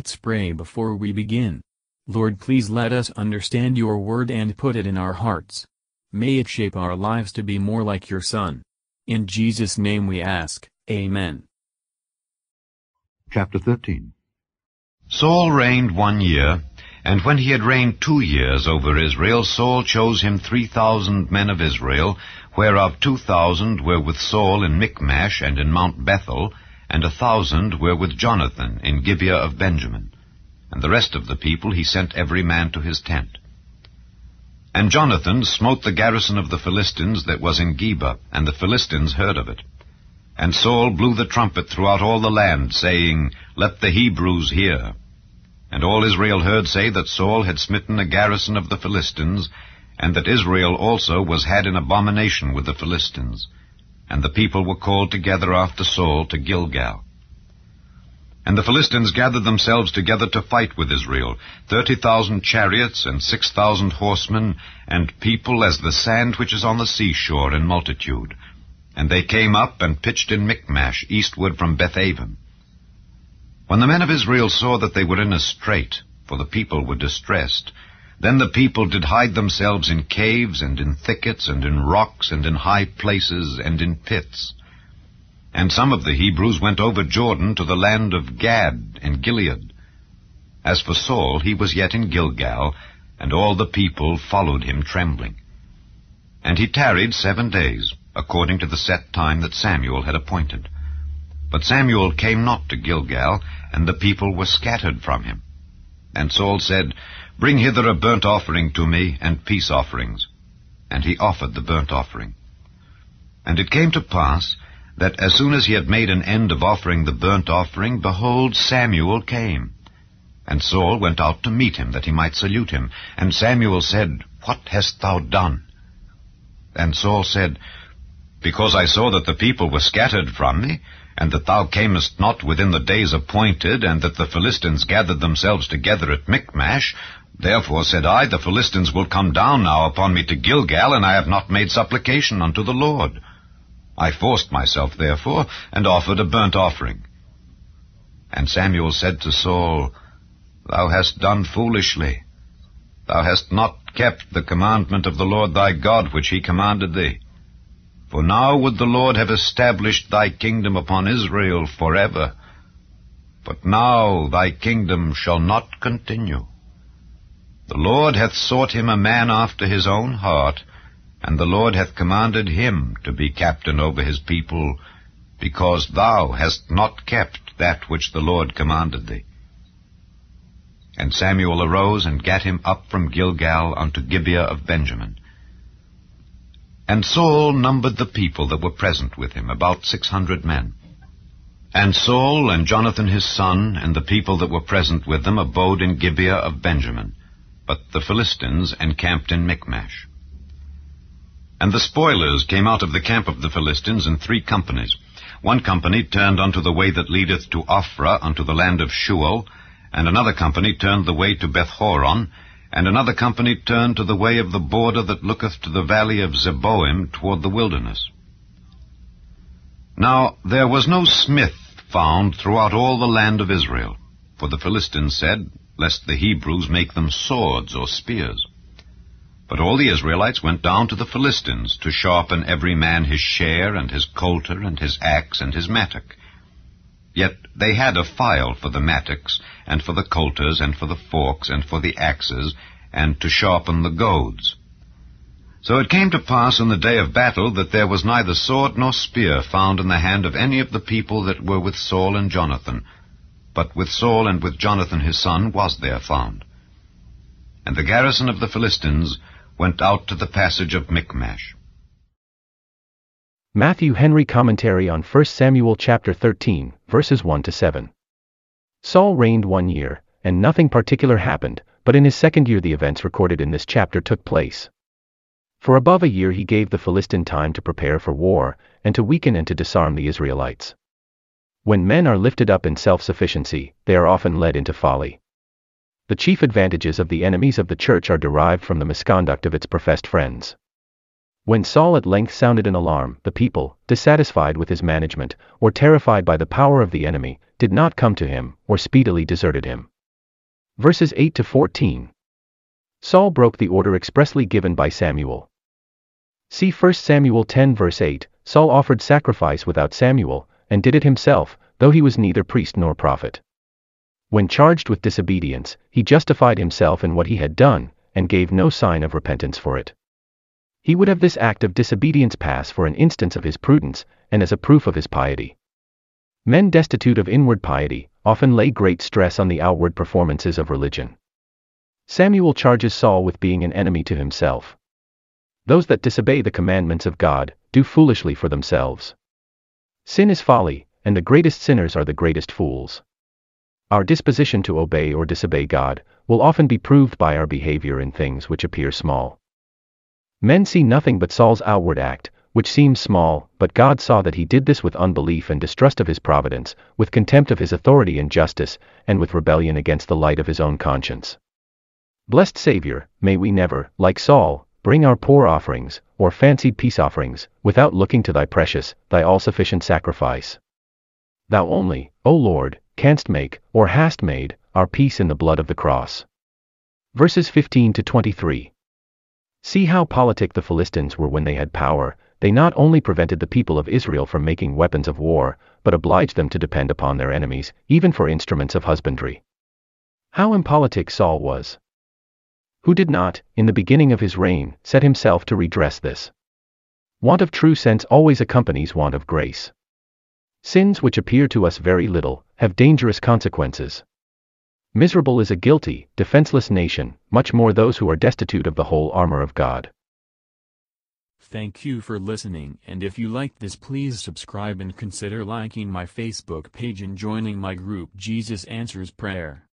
Let's pray before we begin. Lord, please let us understand your word and put it in our hearts. May it shape our lives to be more like your Son. In Jesus' name we ask, Amen. Chapter 13. Saul reigned 1 year, and when he had reigned 2 years over Israel, Saul chose him 3,000 men of Israel, whereof 2,000 were with Saul in Michmash and in Mount Bethel, and 1,000 were with Jonathan in Gibeah of Benjamin. And the rest of the people he sent every man to his tent. And Jonathan smote the garrison of the Philistines that was in Geba, and the Philistines heard of it. And Saul blew the trumpet throughout all the land, saying, Let the Hebrews hear. And all Israel heard say that Saul had smitten the garrison of the Philistines, and that Israel also was had in abomination with the Philistines. And the people were called together after Saul to Gilgal. And the Philistines gathered themselves together to fight with Israel, 30,000 chariots and 6,000 horsemen, and people as the sand which is on the seashore in multitude. And they came up and pitched in Michmash, eastward from Beth-aven. When the men of Israel saw that they were in a strait, for the people were distressed, then the people did hide themselves in caves and in thickets and in rocks and in high places and in pits. And some of the Hebrews went over Jordan to the land of Gad and Gilead. As for Saul, he was yet in Gilgal, and all the people followed him trembling. And he tarried 7 days, according to the set time that Samuel had appointed. But Samuel came not to Gilgal, and the people were scattered from him. And Saul said, Bring hither a burnt offering to me, and peace offerings. And he offered the burnt offering. And it came to pass that as soon as he had made an end of offering the burnt offering, behold, Samuel came. And Saul went out to meet him, that he might salute him. And Samuel said, What hast thou done? And Saul said, Because I saw that the people were scattered from me, and that thou camest not within the days appointed, and that the Philistines gathered themselves together at Michmash, therefore said I, The Philistines will come down now upon me to Gilgal, and I have not made supplication unto the Lord. I forced myself, therefore, and offered a burnt offering. And Samuel said to Saul, Thou hast done foolishly. Thou hast not kept the commandment of the Lord thy God, which he commanded thee. For now would the Lord have established thy kingdom upon Israel forever. But now thy kingdom shall not continue. The Lord hath sought him a man after his own heart, and the Lord hath commanded him to be captain over his people, because thou hast not kept that which the Lord commanded thee. And Samuel arose and gat him up from Gilgal unto Gibeah of Benjamin. And Saul numbered the people that were present with him, about 600 men. And Saul and Jonathan his son, and the people that were present with them, abode in Gibeah of Benjamin, but the Philistines encamped in Michmash. And the spoilers came out of the camp of the Philistines in 3 companies. 1 company turned unto the way that leadeth to Ophrah, unto the land of Shual, and another company turned the way to Beth-horon, and another company turned to the way of the border that looketh to the valley of Zeboim toward the wilderness. Now there was no smith found throughout all the land of Israel, for the Philistines said, Lest the Hebrews make them swords or spears. But all the Israelites went down to the Philistines to sharpen every man his share and his coulter and his axe and his mattock. Yet they had a file for the mattocks and for the coulters and for the forks and for the axes and to sharpen the goads. So it came to pass in the day of battle that there was neither sword nor spear found in the hand of any of the people that were with Saul and Jonathan, but with Saul and with Jonathan his son was there found. And the garrison of the Philistines went out to the passage of Michmash. Matthew Henry Commentary on 1 Samuel chapter 13, verses 1-7. Saul reigned 1 year, and nothing particular happened, but in his 2nd year the events recorded in this chapter took place. For above a year he gave the Philistine time to prepare for war, and to weaken and to disarm the Israelites. When men are lifted up in self-sufficiency, they are often led into folly. The chief advantages of the enemies of the church are derived from the misconduct of its professed friends. When Saul at length sounded an alarm, the people, dissatisfied with his management, or terrified by the power of the enemy, did not come to him, or speedily deserted him. Verses 8 to 14. Saul broke the order expressly given by Samuel. See 1 Samuel 10 verse 8, Saul offered sacrifice without Samuel, and did it himself, though he was neither priest nor prophet. When charged with disobedience, he justified himself in what he had done, and gave no sign of repentance for it. He would have this act of disobedience pass for an instance of his prudence, and as a proof of his piety. Men destitute of inward piety often lay great stress on the outward performances of religion. Samuel charges Saul with being an enemy to himself. Those that disobey the commandments of God do foolishly for themselves. Sin is folly, and the greatest sinners are the greatest fools. Our disposition to obey or disobey God will often be proved by our behavior in things which appear small. Men see nothing but Saul's outward act, which seems small, but God saw that he did this with unbelief and distrust of his providence, with contempt of his authority and justice, and with rebellion against the light of his own conscience. Blessed Savior, may we never, like Saul, bring our poor offerings, or fancied peace offerings, without looking to thy precious, thy all-sufficient sacrifice. Thou only, O Lord, canst make, or hast made, our peace in the blood of the cross. Verses 15 to 23. See how politic the Philistines were when they had power. They not only prevented the people of Israel from making weapons of war, but obliged them to depend upon their enemies, even for instruments of husbandry. How impolitic Saul was! Who did not, in the beginning of his reign, set himself to redress this? Want of true sense always accompanies want of grace. Sins which appear to us very little have dangerous consequences. Miserable is a guilty, defenseless nation, much more those who are destitute of the whole armor of God. Thank you for listening, and if you liked this, please subscribe and consider liking my Facebook page and joining my group Jesus Answers Prayer.